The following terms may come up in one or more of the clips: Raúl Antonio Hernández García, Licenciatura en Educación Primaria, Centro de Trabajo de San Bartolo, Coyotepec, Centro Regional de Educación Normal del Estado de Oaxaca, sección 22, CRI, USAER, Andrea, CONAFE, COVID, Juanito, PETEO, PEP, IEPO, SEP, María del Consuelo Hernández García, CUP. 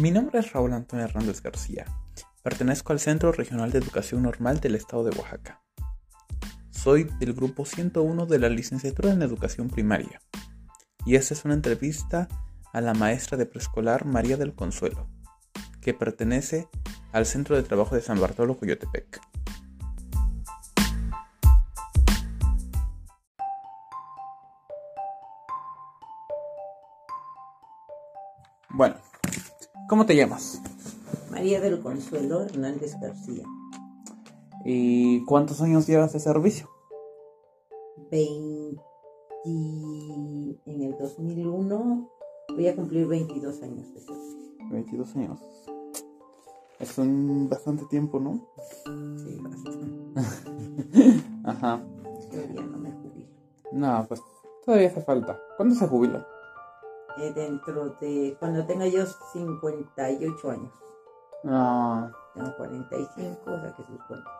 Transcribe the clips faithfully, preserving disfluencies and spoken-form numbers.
Mi nombre es Raúl Antonio Hernández García. Pertenezco al Centro Regional de Educación Normal del Estado de Oaxaca. Soy del grupo ciento uno de la Licenciatura en Educación Primaria. Y esta es una entrevista a la maestra de preescolar María del Consuelo, que pertenece al Centro de Trabajo de San Bartolo, Coyotepec. Bueno, ¿cómo te llamas? María del Consuelo Hernández García. ¿Y cuántos años llevas de servicio? veinte En el dos mil uno voy a cumplir veintidós años de servicio. veintidós años. Es un bastante tiempo, ¿no? Sí, bastante. Ajá. Todavía no me jubilo. No, pues todavía hace falta. ¿Cuándo se jubila? Eh, dentro de... Cuando tenga yo cincuenta y ocho años. Ah. Tengo cuarenta y cinco, o sea que sus cuentas.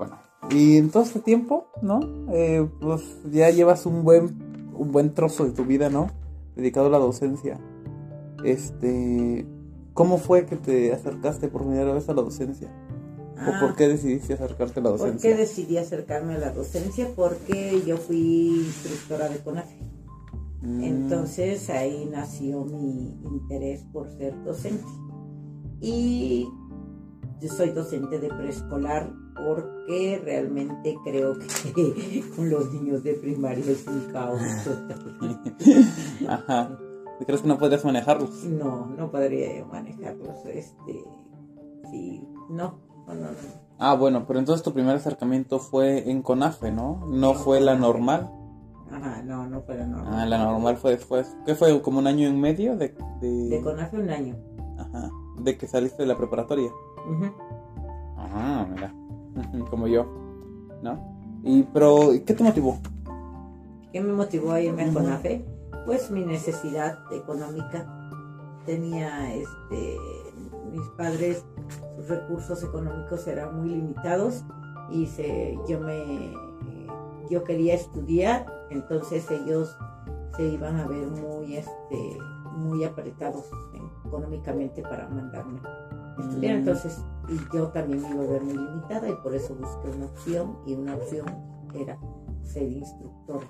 Bueno, y en todo este tiempo, ¿no? Eh, pues ya llevas un buen, un buen trozo de tu vida, ¿no? Dedicado a la docencia. Este... ¿Cómo fue que te acercaste por primera vez a la docencia? ¿O ah, por qué decidiste acercarte a la docencia? ¿Por qué decidí acercarme a la docencia? Porque yo fui instructora de CONAFE. Mm. Entonces ahí nació mi interés por ser docente. Y yo soy docente de preescolar porque realmente creo que con los niños de primaria es un caos total. Ajá. ¿Crees que no podrías manejarlos? No, no podría yo manejarlos. Este, sí, no, no, no. Ah, bueno, pero entonces tu primer acercamiento fue en CONAFE, ¿no? No fue la normal. Ajá, no, no fue la normal. Ah, la normal fue después. ¿Qué fue? ¿Como un año y medio? De, de... de CONAFE un año. Ajá, de que saliste de la preparatoria. Uh-huh. Ah, mira, como yo, ¿no? Y, pero, ¿qué te motivó? ¿Qué me motivó a irme a CONAFE? Pues mi necesidad económica. Tenía este mis padres, sus recursos económicos eran muy limitados y se yo me yo quería estudiar, entonces ellos se iban a ver muy este muy apretados económicamente para mandarme a estudiar. Mm. Entonces y yo también me iba a ver muy limitada y por eso busqué una opción, y una opción era ser instructora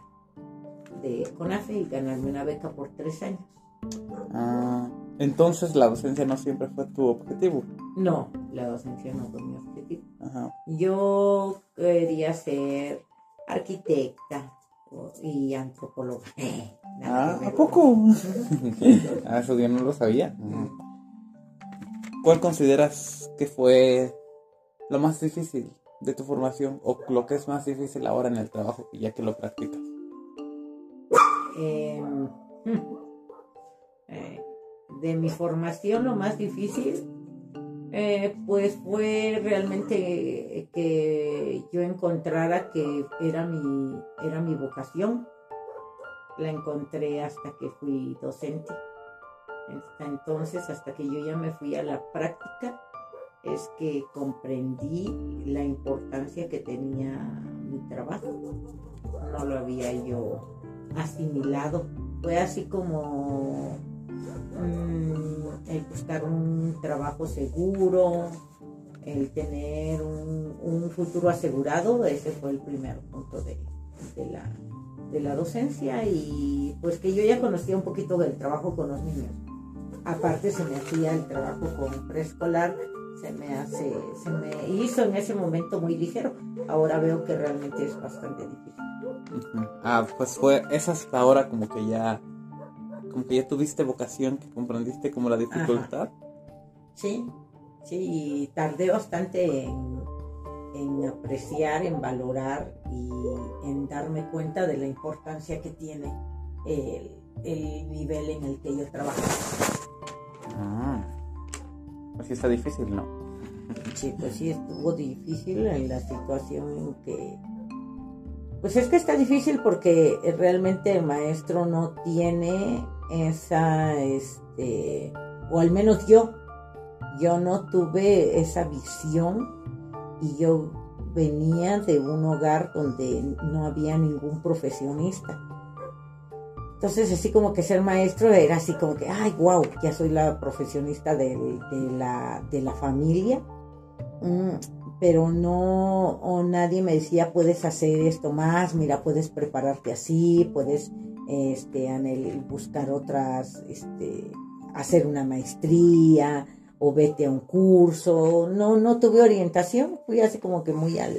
de CONAFE y ganarme una beca por tres años. Ah, entonces la docencia no siempre fue tu objetivo. No, la docencia no fue mi objetivo. Ajá. Yo quería ser arquitecta y antropóloga. Ah, ¿a poco? Ah, eso yo no lo sabía. ¿Cuál consideras que fue lo más difícil de tu formación o lo que es más difícil ahora en el trabajo, ya que lo practicas? Eh, de mi formación lo más difícil eh, pues fue realmente que yo encontrara que era mi, era mi vocación. La encontré hasta que fui docente. Hasta entonces, hasta que yo ya me fui a la práctica, es que comprendí la importancia que tenía mi trabajo. No lo había yo asimilado. Fue así como mmm, el buscar un trabajo seguro, el tener un, un futuro asegurado. Ese fue el primer punto de, de, la, de la docencia, y pues que yo ya conocía un poquito del trabajo con los niños. Aparte se me hacía el trabajo con preescolar, se me, hace, se me hizo en ese momento muy ligero. Ahora veo que realmente es bastante difícil. Uh-huh. Ah, pues fue es hasta ahora como que ya como que ya tuviste vocación, que comprendiste como la dificultad. Ajá. Sí, sí, tardé bastante en, en apreciar, en valorar y en darme cuenta de la importancia que tiene el, el nivel en el que yo trabajo. Ah, pues sí está difícil, ¿no? Sí, pues sí estuvo difícil en la situación en que... Pues es que está difícil porque realmente el maestro no tiene esa, este, o al menos yo, yo no tuve esa visión, y yo venía de un hogar donde no había ningún profesionista. Entonces, así como que ser maestro era así como que, ay, wow, ya soy la profesionista de, de, la, de la familia. Mm, pero no, o nadie me decía, puedes hacer esto más, mira, puedes prepararte así, puedes este, buscar otras, este, hacer una maestría o vete a un curso. No, no tuve orientación, fui así como que muy al,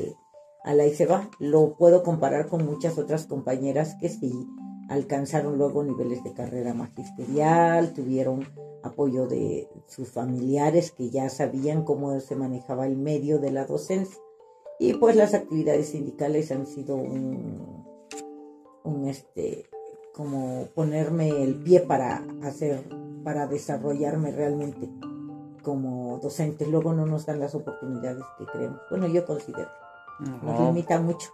a la y se va. Lo puedo comparar con muchas otras compañeras que sí alcanzaron luego niveles de carrera magisterial, tuvieron apoyo de sus familiares que ya sabían cómo se manejaba el medio de la docencia. Y pues las actividades sindicales han sido un, un este, como ponerme el pie para hacer, para desarrollarme realmente como docente. Luego no nos dan las oportunidades que creemos. Bueno, yo considero. Uh-huh. Nos limita mucho.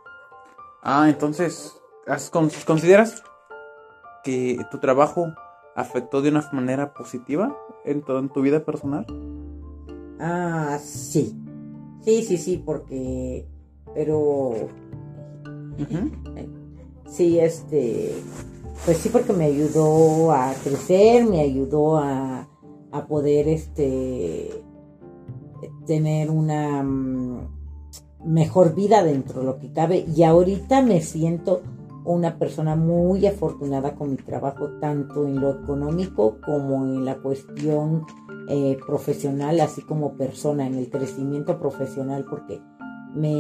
Ah, entonces, ¿consideras que tu trabajo afectó de una manera positiva en tu, en tu vida personal? Ah, sí. Sí, sí, sí, porque... Pero... Uh-huh. Sí, este... Pues sí, porque me ayudó a crecer, me ayudó a, a poder, este... tener una mejor vida dentro de lo que cabe. Y ahorita me siento una persona muy afortunada con mi trabajo, tanto en lo económico como en la cuestión eh, profesional, así como persona, en el crecimiento profesional, porque me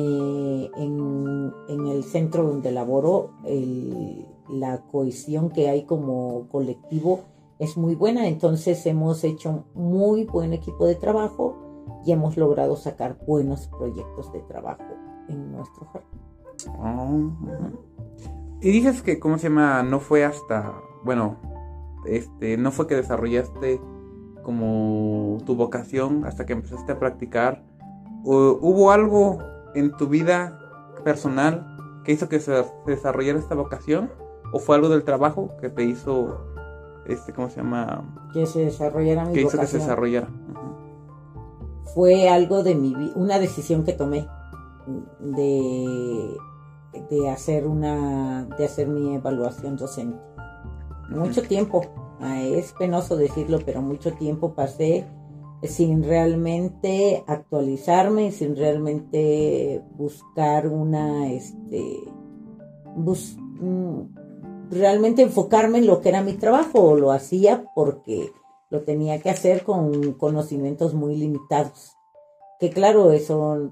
en, en el centro donde laboro, el, la cohesión que hay como colectivo es muy buena. Entonces hemos hecho muy buen equipo de trabajo y hemos logrado sacar buenos proyectos de trabajo en nuestro jardín. Uh-huh. Y dices que, ¿cómo se llama? No fue hasta, bueno, este, no fue que desarrollaste como tu vocación hasta que empezaste a practicar. ¿Hubo algo en tu vida personal que hizo que se desarrollara esta vocación? ¿O fue algo del trabajo que te hizo, este, ¿cómo se llama? Que se desarrollara mi vocación. Que hizo que se desarrollara. Uh-huh. Fue algo de mi vida, una decisión que tomé de... de hacer una de hacer mi evaluación docente. Mucho tiempo, es penoso decirlo, pero mucho tiempo pasé sin realmente actualizarme, sin realmente buscar una este bus, realmente enfocarme en lo que era mi trabajo. Lo hacía porque lo tenía que hacer con conocimientos muy limitados. Que claro, eso,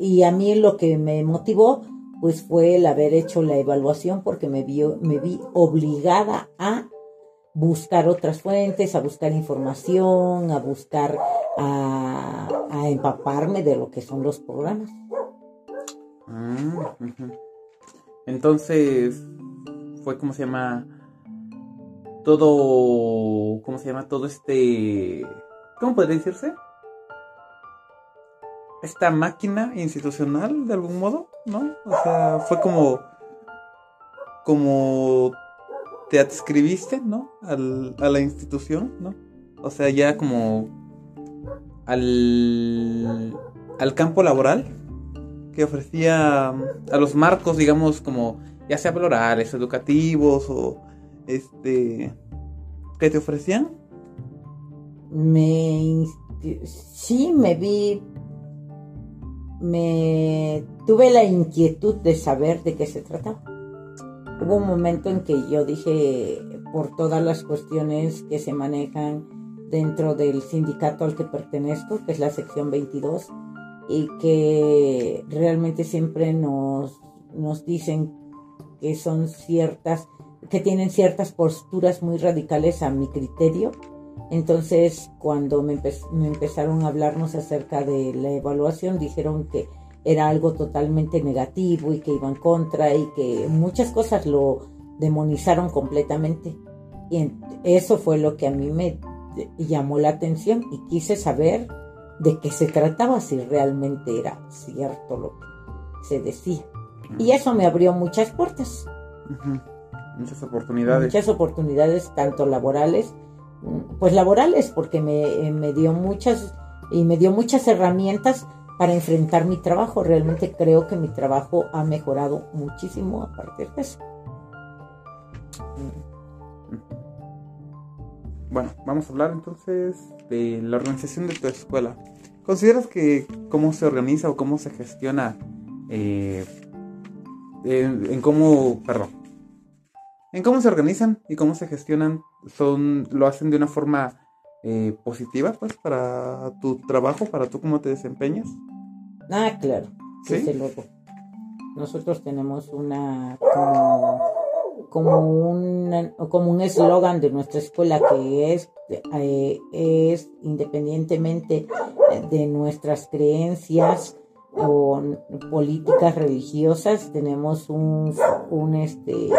y a mí lo que me motivó pues fue el haber hecho la evaluación, porque me vi, me vi obligada a buscar otras fuentes, a buscar información, a buscar, a, a empaparme de lo que son los programas. Ah, uh-huh. Entonces, fue, ¿cómo se llama? Todo, ¿cómo se llama? Todo este, ¿cómo podría decirse? Esta máquina institucional, de algún modo, ¿no? O sea, fue como, como te adscribiste, ¿no? Al, a la institución, ¿no? O sea, ya como al, al campo laboral que ofrecía a los marcos, digamos, como ya sea laborales, educativos o este, ¿qué te ofrecían? Me, sí, me vi... me tuve la inquietud de saber de qué se trataba. Hubo un momento en que yo dije, por todas las cuestiones que se manejan dentro del sindicato al que pertenezco, que es la sección veintidós, y que realmente siempre nos, nos dicen que son ciertas, que tienen ciertas posturas muy radicales a mi criterio. Entonces, cuando me, empe- me empezaron a hablarnos acerca de la evaluación, dijeron que era algo totalmente negativo y que iban contra y que muchas cosas lo demonizaron completamente. Y en- eso fue lo que a mí me de- llamó la atención y quise saber de qué se trataba, si realmente era cierto lo que se decía. Y eso me abrió muchas puertas. Uh-huh. Muchas oportunidades. Muchas oportunidades, tanto laborales, pues laborales, porque me, me dio muchas y me dio muchas herramientas para enfrentar mi trabajo. Realmente creo que mi trabajo ha mejorado muchísimo a partir de eso. Bueno, vamos a hablar entonces de la organización de tu escuela. ¿Consideras que cómo se organiza o cómo se gestiona eh, en, en cómo, perdón, en cómo se organizan y cómo se gestionan son lo hacen de una forma eh, positiva, pues, para tu trabajo, para tú cómo te desempeñas? Ah, claro, sí, desde luego. Nosotros tenemos una como, como un como un eslogan de nuestra escuela que es eh, es independientemente de nuestras creencias o políticas religiosas, tenemos un un este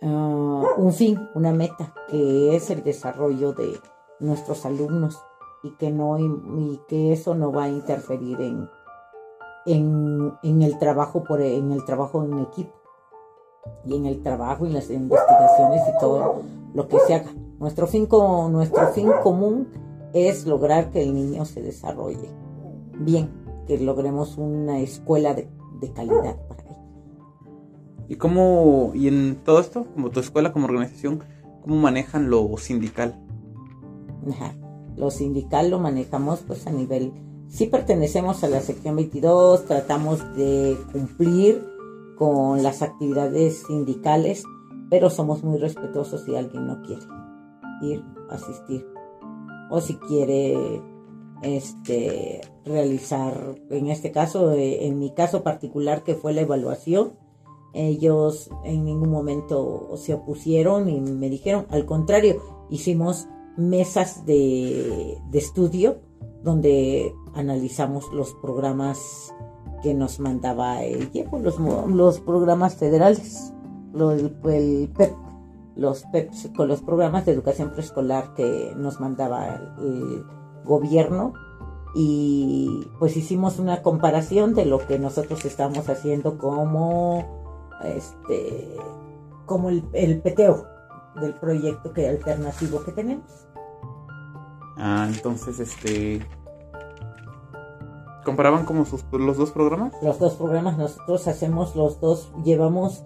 uh, un fin, una meta que es el desarrollo de nuestros alumnos y que no y que eso no va a interferir en En, en el trabajo por en el trabajo en equipo y en el trabajo y las investigaciones y todo lo que se haga. Nuestro fin, como, nuestro fin común es lograr que el niño se desarrolle bien, que logremos una escuela de, de calidad para él. ¿Y cómo, y en todo esto, como tu escuela, como organización, cómo manejan lo sindical? Ajá. Lo sindical lo manejamos pues a nivel... Sí pertenecemos a la sección veintidós, tratamos de cumplir con las actividades sindicales, pero somos muy respetuosos si alguien no quiere ir a asistir o si quiere este, realizar, en este caso, en mi caso particular que fue la evaluación, ellos en ningún momento se opusieron y me dijeron, al contrario, hicimos mesas de, de estudio donde analizamos los programas que nos mandaba el I E P O, los, los programas federales, los, el P E P, los P E P, con los programas de educación preescolar que nos mandaba el gobierno, y pues hicimos una comparación de lo que nosotros estamos haciendo como este como el, el PETEO del proyecto que alternativo que tenemos. Ah, entonces, este... ¿comparaban como sus, los dos programas? Los dos programas, nosotros hacemos los dos, llevamos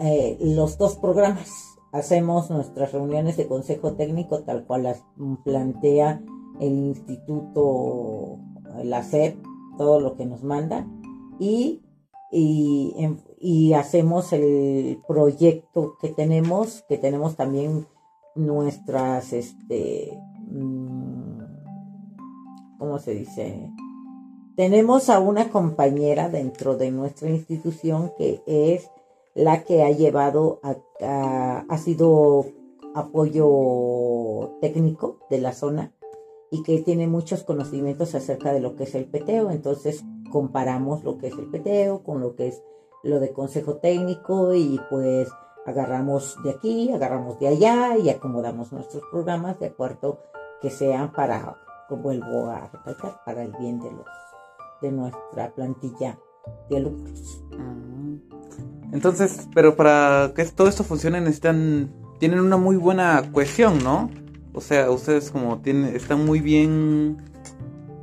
eh, los dos programas. Hacemos nuestras reuniones de consejo técnico tal cual las plantea el instituto, la S E P, todo lo que nos manda. Y, y, y hacemos el proyecto que tenemos, que tenemos también nuestras... este ¿Cómo se dice? Tenemos a una compañera dentro de nuestra institución que es la que ha llevado, a, a, ha sido apoyo técnico de la zona y que tiene muchos conocimientos acerca de lo que es el PETEO. Entonces comparamos lo que es el PETEO con lo que es lo de consejo técnico y pues agarramos de aquí, agarramos de allá y acomodamos nuestros programas de acuerdo que sean para, vuelvo a recalcar, para el bien de los de nuestra plantilla de alumnos. Entonces, pero para que todo esto funcione necesitan, tienen una muy buena cohesión, ¿no? O sea, ustedes como tienen, están muy bien,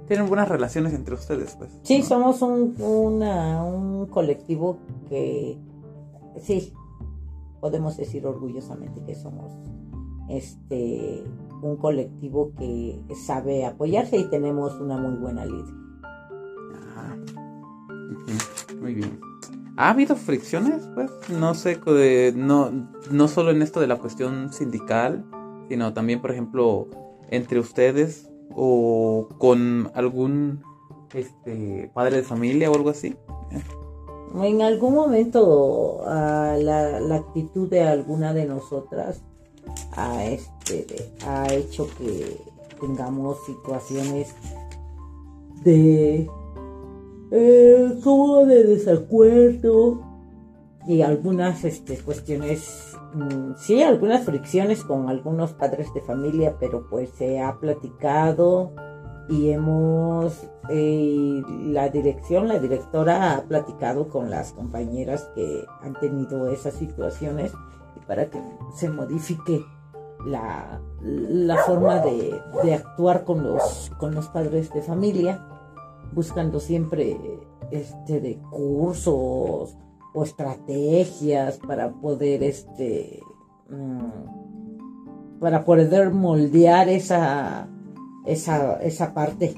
tienen buenas relaciones entre ustedes, pues. Sí, ¿no? Somos un, una, un colectivo que, sí, podemos decir orgullosamente que somos este un colectivo que sabe apoyarse y tenemos una muy buena líder. Ah, muy bien. ¿Ha habido fricciones? Pues no sé, no, no solo en esto de la cuestión sindical, sino también, por ejemplo, entre ustedes o con algún este padre de familia o algo así. En algún momento uh, la, la actitud de alguna de nosotras ha, este, ha hecho que tengamos situaciones de eh, como de desacuerdo y algunas este, cuestiones, mmm, sí, algunas fricciones con algunos padres de familia, pero pues se ha platicado. Y hemos, eh, la dirección, la directora ha platicado con las compañeras que han tenido esas situaciones para que se modifique la, la forma de, de actuar con los, con los padres de familia, buscando siempre este, de cursos o estrategias para poder este, para poder moldear esa, esa, esa parte.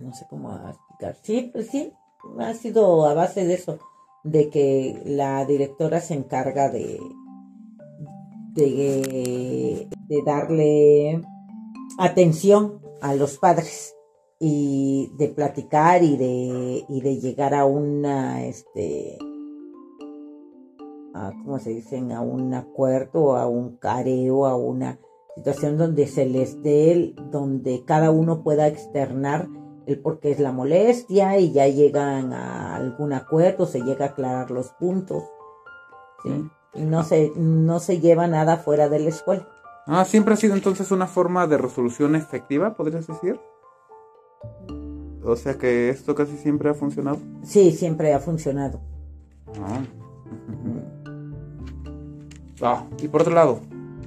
No sé cómo explicar. Sí, pues sí, ha sido a base de eso, de que la directora se encarga de, de, de darle atención a los padres y de platicar y de, y de llegar a una, este, a, ¿cómo se dicen? A un acuerdo, a un careo, a una situación donde se les dé, donde cada uno pueda externar el por qué es la molestia y ya llegan a algún acuerdo, se llega a aclarar los puntos, ¿sí? Y no se, no se lleva nada fuera de la escuela. Ah, ¿siempre ha sido entonces una forma de resolución efectiva, podrías decir? O sea que esto casi siempre ha funcionado. Sí, siempre ha funcionado. Ah. Ah, y por otro lado,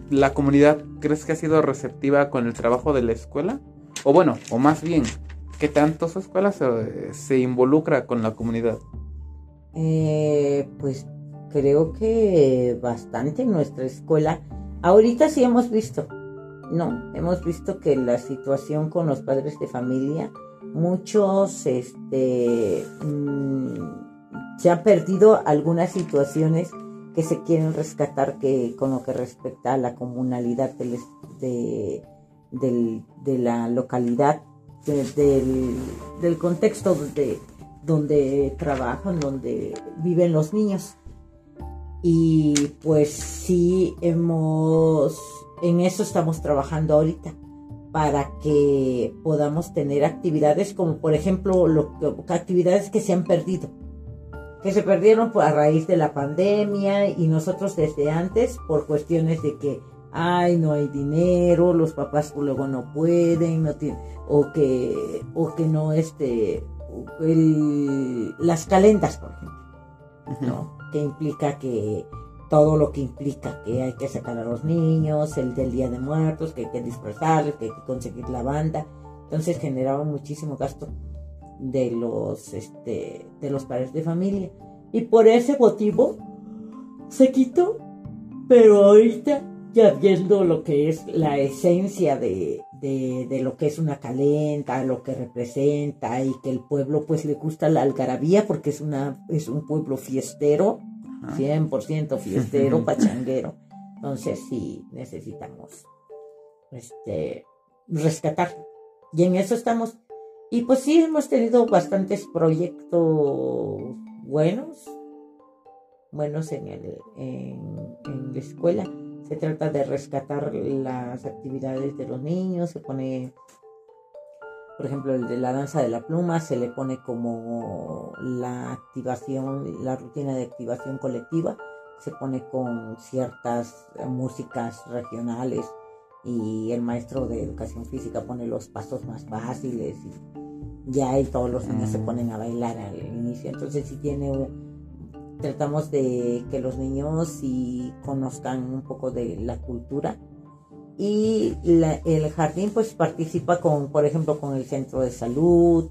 ¿la comunidad crees que ha sido receptiva con el trabajo de la escuela? O bueno, o más bien, ¿qué tanto su escuela se, se involucra con la comunidad? Eh, pues creo que bastante nuestra escuela. Ahorita sí hemos visto, no, hemos visto que la situación con los padres de familia, muchos este, mmm, se han perdido algunas situaciones que se quieren rescatar que con lo que respecta a la comunalidad del, de, del, de la localidad, de, del, del contexto donde, donde trabajan, donde viven los niños. Y pues sí hemos, en eso estamos trabajando ahorita, para que podamos tener actividades como por ejemplo lo, actividades que se han perdido, que se perdieron a raíz de la pandemia y nosotros desde antes por cuestiones de que, ay, no hay dinero, los papás luego no pueden, no tienen, o que, o que no, este, el, las calendas, por ejemplo, ¿no? Que implica que, todo lo que implica que hay que sacar a los niños, el del Día de Muertos, que hay que disfrazarles, que hay que conseguir la banda, entonces generaba muchísimo gasto de los este de los padres de familia y por ese motivo se quitó, pero ahorita ya viendo lo que es la esencia de, de, de lo que es una calenta, lo que representa y que el pueblo pues le gusta la algarabía porque es una es un pueblo fiestero, cien por ciento fiestero, pachanguero, entonces sí necesitamos este rescatar y en eso estamos. Y pues sí, hemos tenido bastantes proyectos buenos, buenos en, el, en, en la escuela. Se trata de rescatar las actividades de los niños, se pone, por ejemplo, el de la danza de la pluma, se le pone como la activación, la rutina de activación colectiva, se pone con ciertas músicas regionales y el maestro de educación física pone los pasos más fáciles y ya y todos los niños se ponen a bailar al inicio. Entonces sí tiene, tratamos de que los niños sí conozcan un poco de la cultura y la, el jardín pues participa con, por ejemplo, con el centro de salud,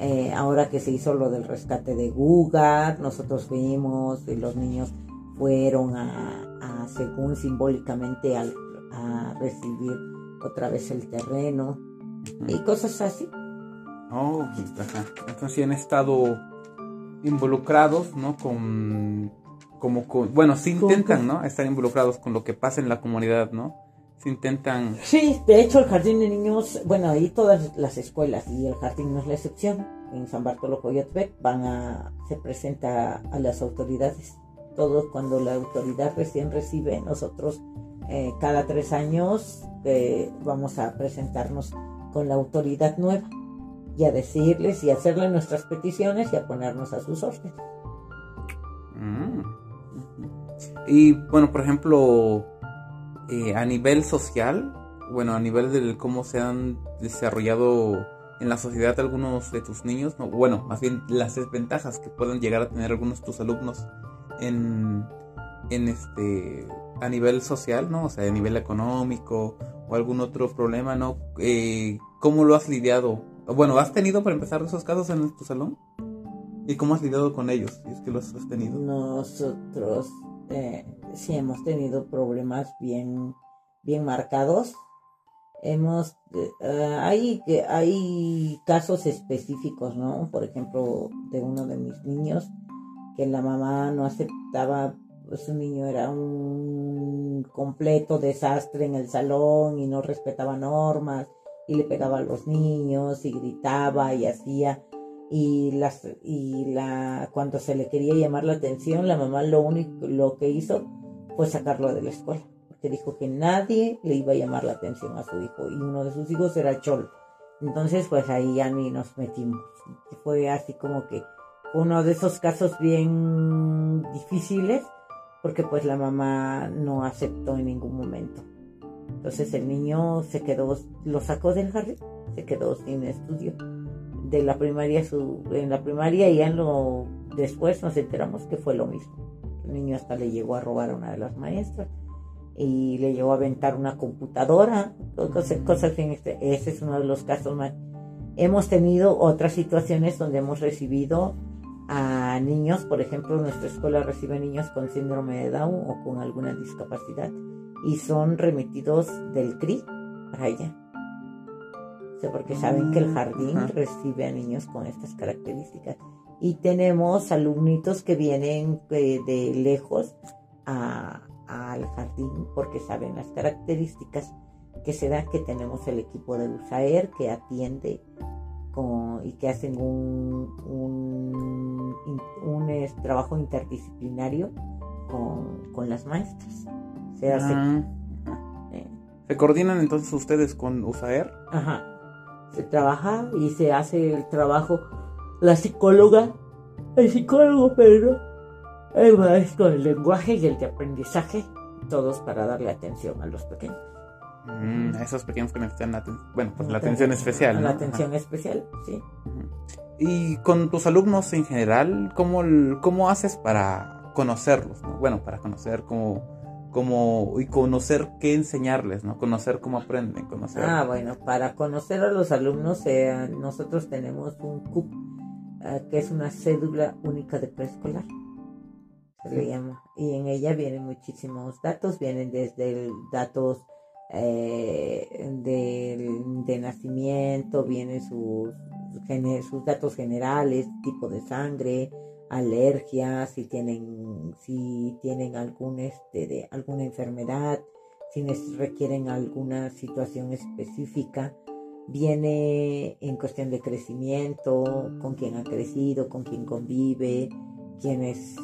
eh, ahora que se hizo lo del rescate de Guga, nosotros fuimos y los niños fueron a, a según simbólicamente al, a recibir otra vez el terreno, uh-huh, y cosas así. Oh, ajá. Entonces han estado involucrados, ¿no? Con, como con, bueno, sí intentan, ¿no? Estar involucrados con lo que pasa en la comunidad, ¿no? Se intentan. Sí, de hecho el jardín de niños, bueno, ahí todas las escuelas y el jardín no es la excepción. En San Bartolo, Coyotepec, van a, se presenta a las autoridades. Todos cuando la autoridad recién recibe, nosotros eh, cada tres años eh, vamos a presentarnos con la autoridad nueva y a decirles y hacerle nuestras peticiones y a ponernos a sus órdenes. Mm. Y bueno, por ejemplo, eh, a nivel social, bueno, a nivel del cómo se han desarrollado en la sociedad algunos de tus niños, no, bueno, más bien las desventajas que puedan llegar a tener algunos de tus alumnos en, en este, a nivel social, ¿no? O sea, a nivel económico o algún otro problema, ¿no? Eh, ¿cómo lo has lidiado? Bueno, ¿has tenido para empezar esos casos en tu salón? ¿Y cómo has lidiado con ellos? Si es que los has tenido. Nosotros, eh, sí hemos tenido problemas bien, bien marcados. Hemos, eh, hay, hay casos específicos, ¿no? Por ejemplo, de uno de mis niños, que la mamá no aceptaba, pues su niño era un completo desastre en el salón y no respetaba normas y le pegaba a los niños y gritaba y hacía, y las y la cuando se le quería llamar la atención, la mamá lo único lo que hizo fue sacarlo de la escuela, porque dijo que nadie le iba a llamar la atención a su hijo, y uno de sus hijos era cholo. Entonces pues ahí a mí nos metimos, fue así como que uno de esos casos bien difíciles, porque pues la mamá no aceptó en ningún momento. Entonces el niño se quedó, lo sacó del jardín, se quedó sin estudio. De la primaria, su, en la primaria ya no, después nos enteramos que fue lo mismo. El niño hasta le llegó a robar a una de las maestras y le llegó a aventar una computadora, cosas, cosas en este, ese es uno de los casos más. Hemos tenido otras situaciones donde hemos recibido a niños, por ejemplo, nuestra escuela recibe niños con síndrome de Down o con alguna discapacidad y son remitidos del C R I para allá, o sea, porque saben que el jardín uh-huh. recibe a niños con estas características, y tenemos alumnitos que vienen de, de lejos a, al jardín porque saben las características que se dan, que tenemos el equipo de U S A E R que atiende con, y que hacen un, un, un, un trabajo interdisciplinario con, con las maestras. Se hace. Ah, eh. ¿Se coordinan entonces ustedes con U S A E R? Ajá. Se trabaja y se hace el trabajo. La psicóloga, el psicólogo, pero el maestro del lenguaje y el de aprendizaje, todos para darle atención a los pequeños. Mm, esos pequeños que necesitan la atención, bueno, pues la atención especial, ¿no? La atención Ajá. especial, sí. Y con tus alumnos en general, ¿cómo, cómo haces para conocerlos, ¿no? Bueno, para conocer cómo, cómo y conocer qué enseñarles, ¿no? Conocer cómo aprenden, conocer. Ah, bueno, para conocer a los alumnos, eh, nosotros tenemos un C U P, eh, que es una cédula única de preescolar. Se sí. le llama. Y en ella vienen muchísimos datos, vienen desde el datos Eh, de, de nacimiento, vienen sus, sus datos generales, tipo de sangre, alergias, si tienen, si tienen algún este, de, alguna enfermedad, si requieren alguna situación específica, viene en cuestión de crecimiento, con quién ha crecido, con quién convive, quién es,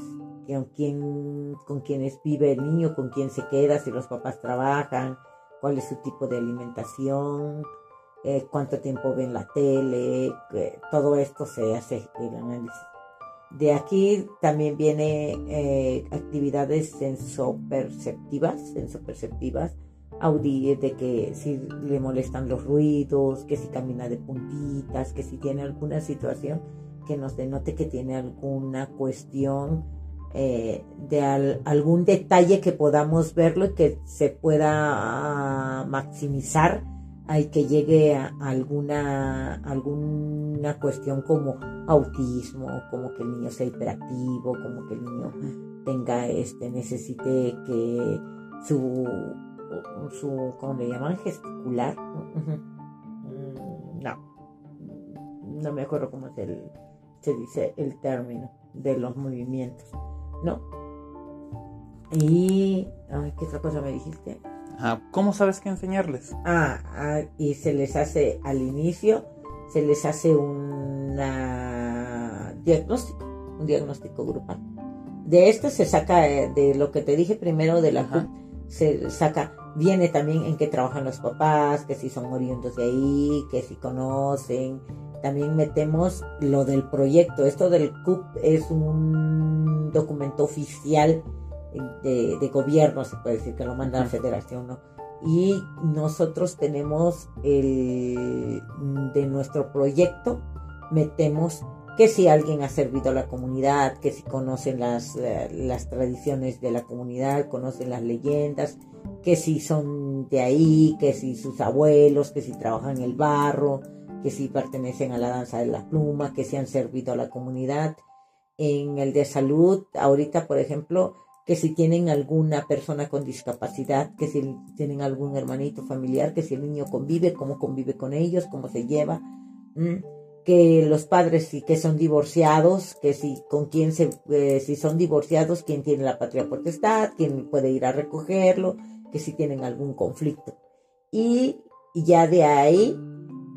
con quién, con quiénes vive el niño, con quién se queda, si los papás trabajan, cuál es su tipo de alimentación, eh, cuánto tiempo ven la tele, eh, todo esto se hace el análisis. De aquí también viene eh, actividades sensoperceptivas, sensoperceptivas, audir de que si le molestan los ruidos, que si camina de puntitas, que si tiene alguna situación que nos denote que tiene alguna cuestión, Eh, de al, algún detalle que podamos verlo y que se pueda uh, maximizar y que llegue a alguna, alguna cuestión como autismo, como que el niño sea hiperactivo, como que el niño tenga este necesite que su, su ¿cómo le llaman? Gesticular. No, no me acuerdo cómo es el, se dice el término de los movimientos. No. Y ay, ¿qué otra cosa me dijiste? Ah, ¿cómo sabes qué enseñarles? Ah, ah, y se les hace al inicio, se les hace una diagnóstico, un diagnóstico grupal. De esto se saca, de lo que te dije primero de la Ajá. C U P, se saca, viene también en qué trabajan los papás, que si son oriundos de ahí, que si conocen. También metemos lo del proyecto. Esto del C U P es un documento oficial de, de gobierno, se puede decir, que lo manda la federación, ¿no? Y nosotros tenemos el de nuestro proyecto, metemos que si alguien ha servido a la comunidad, que si conocen las, las tradiciones de la comunidad, conocen las leyendas, que si son de ahí, que si sus abuelos, que si trabajan el barro, que si pertenecen a la danza de las plumas, que si han servido a la comunidad. En el de salud, ahorita, por ejemplo, que si tienen alguna persona con discapacidad, que si tienen algún hermanito familiar, que si el niño convive, cómo convive con ellos, cómo se lleva, ¿m? Que los padres sí que son divorciados, que si con quién se, eh, si son divorciados, quién tiene la patria potestad, quién puede ir a recogerlo, que si tienen algún conflicto. Y ya de ahí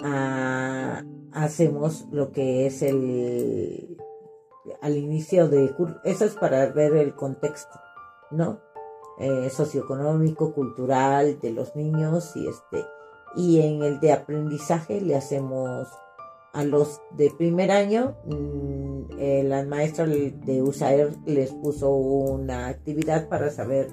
a, hacemos lo que es el, al inicio de curso, eso es para ver el contexto, ¿no? Eh, socioeconómico, cultural de los niños, y este, y en el de aprendizaje le hacemos a los de primer año, mmm, eh, la maestra de U S A E R les puso una actividad para saber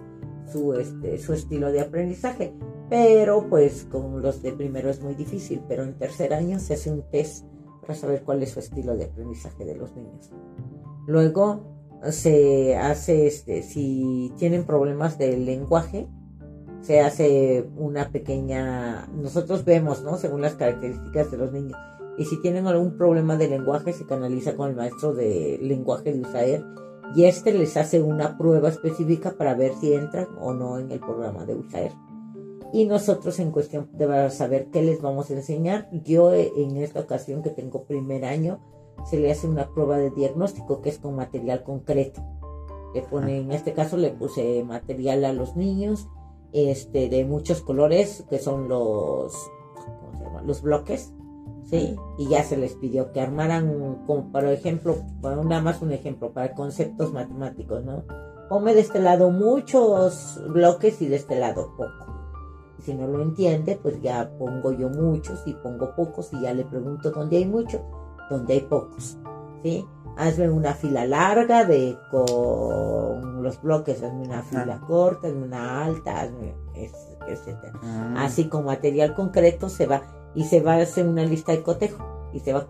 su, este, su estilo de aprendizaje, pero pues con los de primero es muy difícil, pero en tercer año se hace un test para saber cuál es su estilo de aprendizaje de los niños. Luego se hace, este, si tienen problemas de lenguaje, se hace una pequeña, nosotros vemos, ¿no?, según las características de los niños, y si tienen algún problema de lenguaje se canaliza con el maestro de lenguaje de U S A E R, y este les hace una prueba específica para ver si entran o no en el programa de U S A E R. Y nosotros en cuestión de saber qué les vamos a enseñar, yo en esta ocasión que tengo primer año, se le hace una prueba de diagnóstico que es con material concreto. Le pone, en este caso le puse material a los niños, este, de muchos colores, que son los, ¿cómo se llama?, los bloques, ¿sí? Y ya se les pidió que armaran, como por ejemplo, bueno, nada más un ejemplo, para conceptos matemáticos, ¿no? Come de este lado muchos bloques y de este lado poco. Si no lo entiende, pues ya pongo yo muchos y pongo pocos, y ya le pregunto dónde hay muchos, dónde hay pocos, ¿sí? Hazme una fila larga de con los bloques, hazme una fila ah. corta, hazme una alta, hazme, etcétera. Ah. Así con material concreto se va, y se va a hacer una lista de cotejo, y se va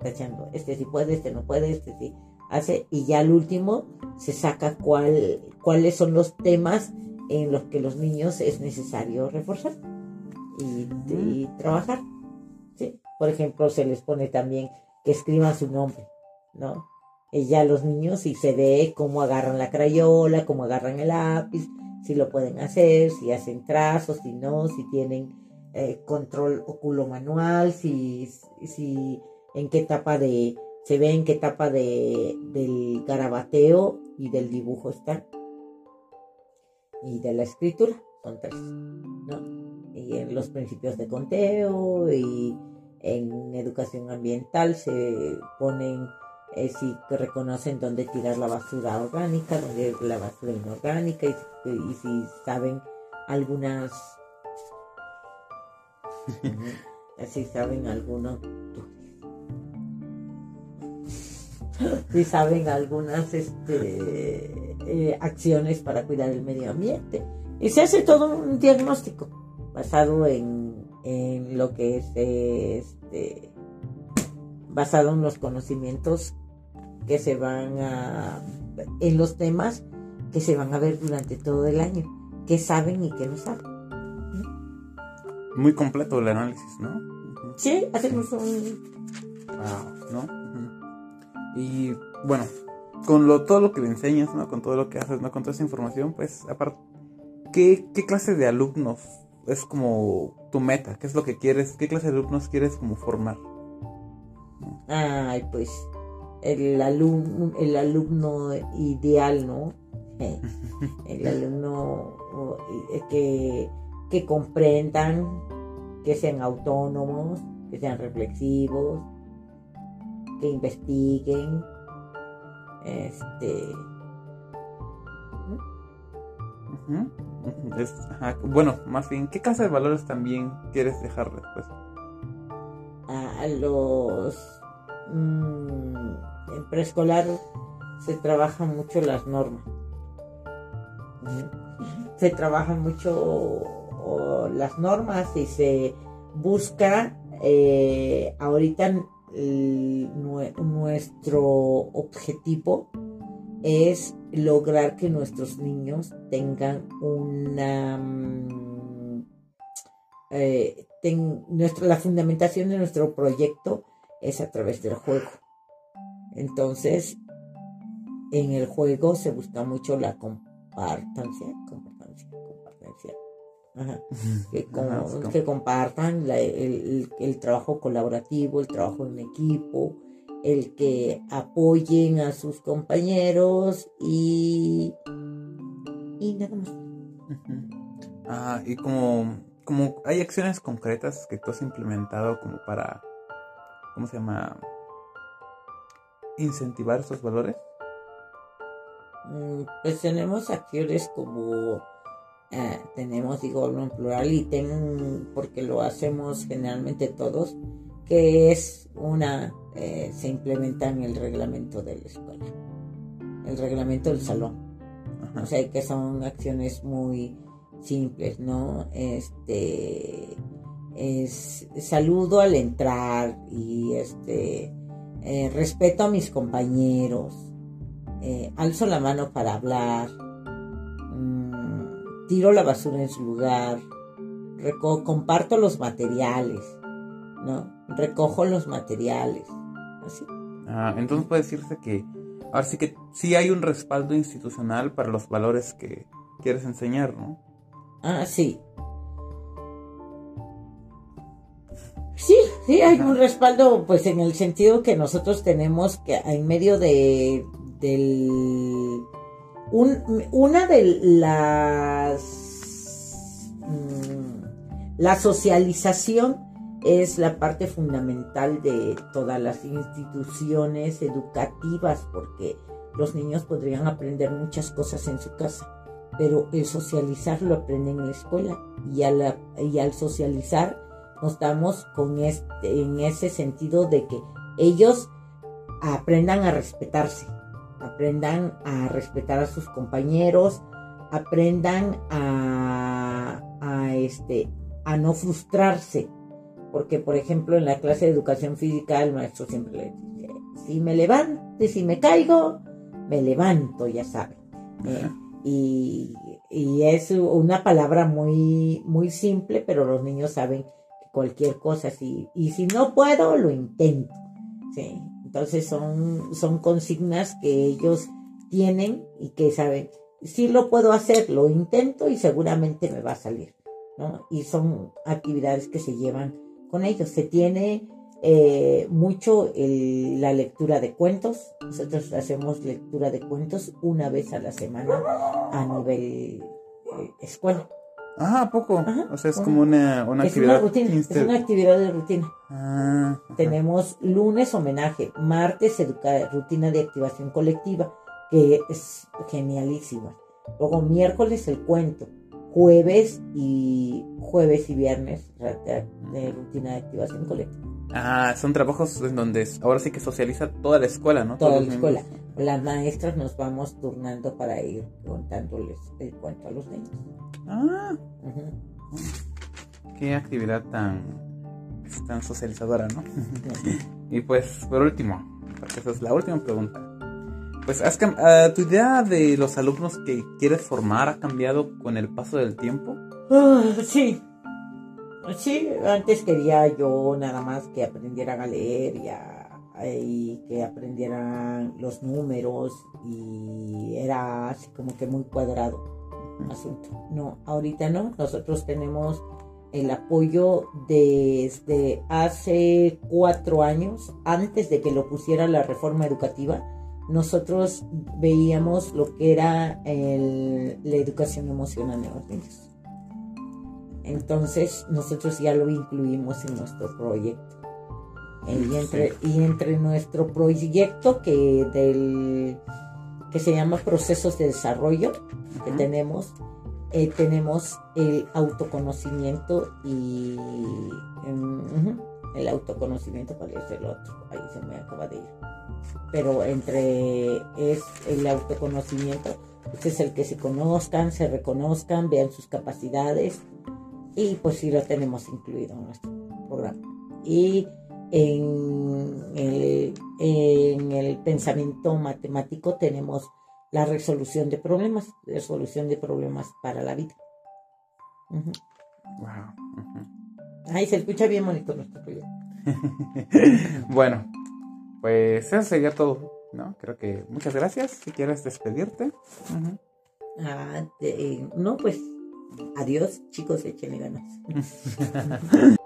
tachando, este sí puede, este no puede, este sí hace, y ya al último se saca cuál, cuáles son los temas en los que los niños es necesario reforzar y, y trabajar, ¿sí? Por ejemplo, se les pone también que escriban su nombre, ¿no? Y ya los niños, y se ve cómo agarran la crayola, cómo agarran el lápiz, si lo pueden hacer, si hacen trazos, si no, si tienen eh, control oculomanual, si, si en qué etapa de, se ve en qué etapa de, del garabateo y del dibujo están. Y de la escritura, son tres, ¿no? Y en los principios de conteo y en educación ambiental se ponen, eh, si reconocen dónde tirar la basura orgánica, dónde la basura inorgánica, y, y si saben algunas, si saben algunos, si saben algunas, este... Eh, acciones para cuidar el medio ambiente, y se hace todo un diagnóstico basado en, en lo que es este, basado en los conocimientos que se van a, en los temas que se van a ver durante todo el año, que saben y que no saben. Muy completo el análisis, ¿no? Uh-huh. Sí, hacemos un... Wow, ¿no? Uh-huh. Y bueno, con lo, todo lo que le enseñas, ¿no?, con todo lo que haces, ¿no?, con toda esa información, pues, aparte, ¿qué, qué clase de alumnos es como tu meta? ¿Qué es lo que quieres? ¿Qué clase de alumnos quieres como formar? Ay, pues, el, alum, el alumno ideal, ¿no? El alumno que, que comprendan, que sean autónomos, que sean reflexivos, que investiguen, Este. Uh-huh. Es, ajá. Bueno, más bien, ¿qué clase de valores también quieres dejar después? A los mmm, en preescolar se trabaja mucho las normas. Uh-huh. Se trabajan mucho o, o, las normas, y se busca eh, ahorita. El, nuestro objetivo es lograr que nuestros niños tengan una eh, ten, nuestra, la fundamentación de nuestro proyecto es a través del juego. Entonces en el juego se busca mucho la, compartancia, compartancia, compartancia. Ajá. Que, como, que compartan la, el, el, el trabajo colaborativo, el trabajo en equipo, el que apoyen a sus compañeros y, y nada más. Uh-huh. Ah, y como, como hay acciones concretas que tú has implementado como para, ¿cómo se llama? Incentivar esos valores. Pues tenemos acciones como... Eh, tenemos, digo, hablo en plural y ten, porque lo hacemos generalmente todos, que es una, eh, se implementa en el reglamento de la escuela, el reglamento del salón. Ajá. O sea, que son acciones muy simples, ¿no? Este, es saludo al entrar y este, eh, respeto a mis compañeros, eh, alzo la mano para hablar, tiro la basura en su lugar, reco- comparto los materiales, ¿no? Recojo los materiales, así. Ah, entonces puede decirse que ahora sí que sí hay un respaldo institucional para los valores que quieres enseñar, ¿no? Ah, sí. Sí, sí hay un respaldo, pues en el sentido que nosotros tenemos que en medio de del... Un, una de las... Mmm, la socialización es la parte fundamental de todas las instituciones educativas, porque los niños podrían aprender muchas cosas en su casa, pero el socializar lo aprenden en la escuela, y, a la, y al socializar nos damos con este, en ese sentido de que ellos aprendan a respetarse, aprendan a respetar a sus compañeros, aprendan a, a, este, a no frustrarse, porque por ejemplo en la clase de educación física el maestro siempre le dice, si me levanto, si me caigo, me levanto, ya saben. Eh, y, y es una palabra muy, muy simple, pero los niños saben que cualquier cosa, si, y si no puedo, lo intento, ¿sí? Entonces son, son consignas que ellos tienen y que saben, sí lo puedo hacer, lo intento y seguramente me va a salir, ¿no? Y son actividades que se llevan con ellos. Se tiene eh, mucho el, la lectura de cuentos. Nosotros hacemos lectura de cuentos una vez a la semana a nivel eh, escuela. Ah, ¿a poco? Ajá, o sea, es una, como una, una es actividad... Una rutina, insta- es una actividad de rutina. Ah, tenemos lunes homenaje, martes educa- rutina de activación colectiva, que es genialísima. Luego miércoles el cuento, jueves y jueves y viernes de rutina de activación colectiva. Ah, son trabajos en donde ahora sí que socializa toda la escuela, ¿no? Toda Todos la escuela. Mismos. Las maestras nos vamos turnando para ir contándoles el cuento a los niños. Ah, uh-huh. Qué actividad tan, tan socializadora, ¿no? Sí. Y pues, por último, porque esa es la última pregunta, pues, has cam- uh, ¿tu idea de los alumnos que quieres formar ha cambiado con el paso del tiempo? Uh, sí, sí, antes quería yo nada más que aprendieran a leer y a y que aprendieran los números y era así como que muy cuadrado el asunto. No, ahorita no, nosotros tenemos el apoyo desde hace cuatro años, antes de que lo pusiera la reforma educativa, nosotros veíamos lo que era el, la educación emocional de los niños. Entonces nosotros ya lo incluimos en nuestro proyecto. Y entre, y entre nuestro proyecto que del que se llama Procesos de Desarrollo, uh-huh, que tenemos, eh, tenemos el autoconocimiento y um, uh-huh, el autoconocimiento, ¿cuál es el otro? Ahí se me acaba de ir. Pero entre es el autoconocimiento, pues es el que se conozcan, se reconozcan, vean sus capacidades y pues sí lo tenemos incluido en nuestro programa. Y En el, en el pensamiento matemático tenemos la resolución de problemas, resolución de problemas para la vida. Uh-huh. Wow. Uh-huh. Ay, se escucha bien bonito nuestro proyecto. Bueno, pues eso sería todo, ¿no? Creo que muchas gracias. Si quieres despedirte. Uh-huh. Ah, eh, no, pues adiós, chicos, échenle ganas.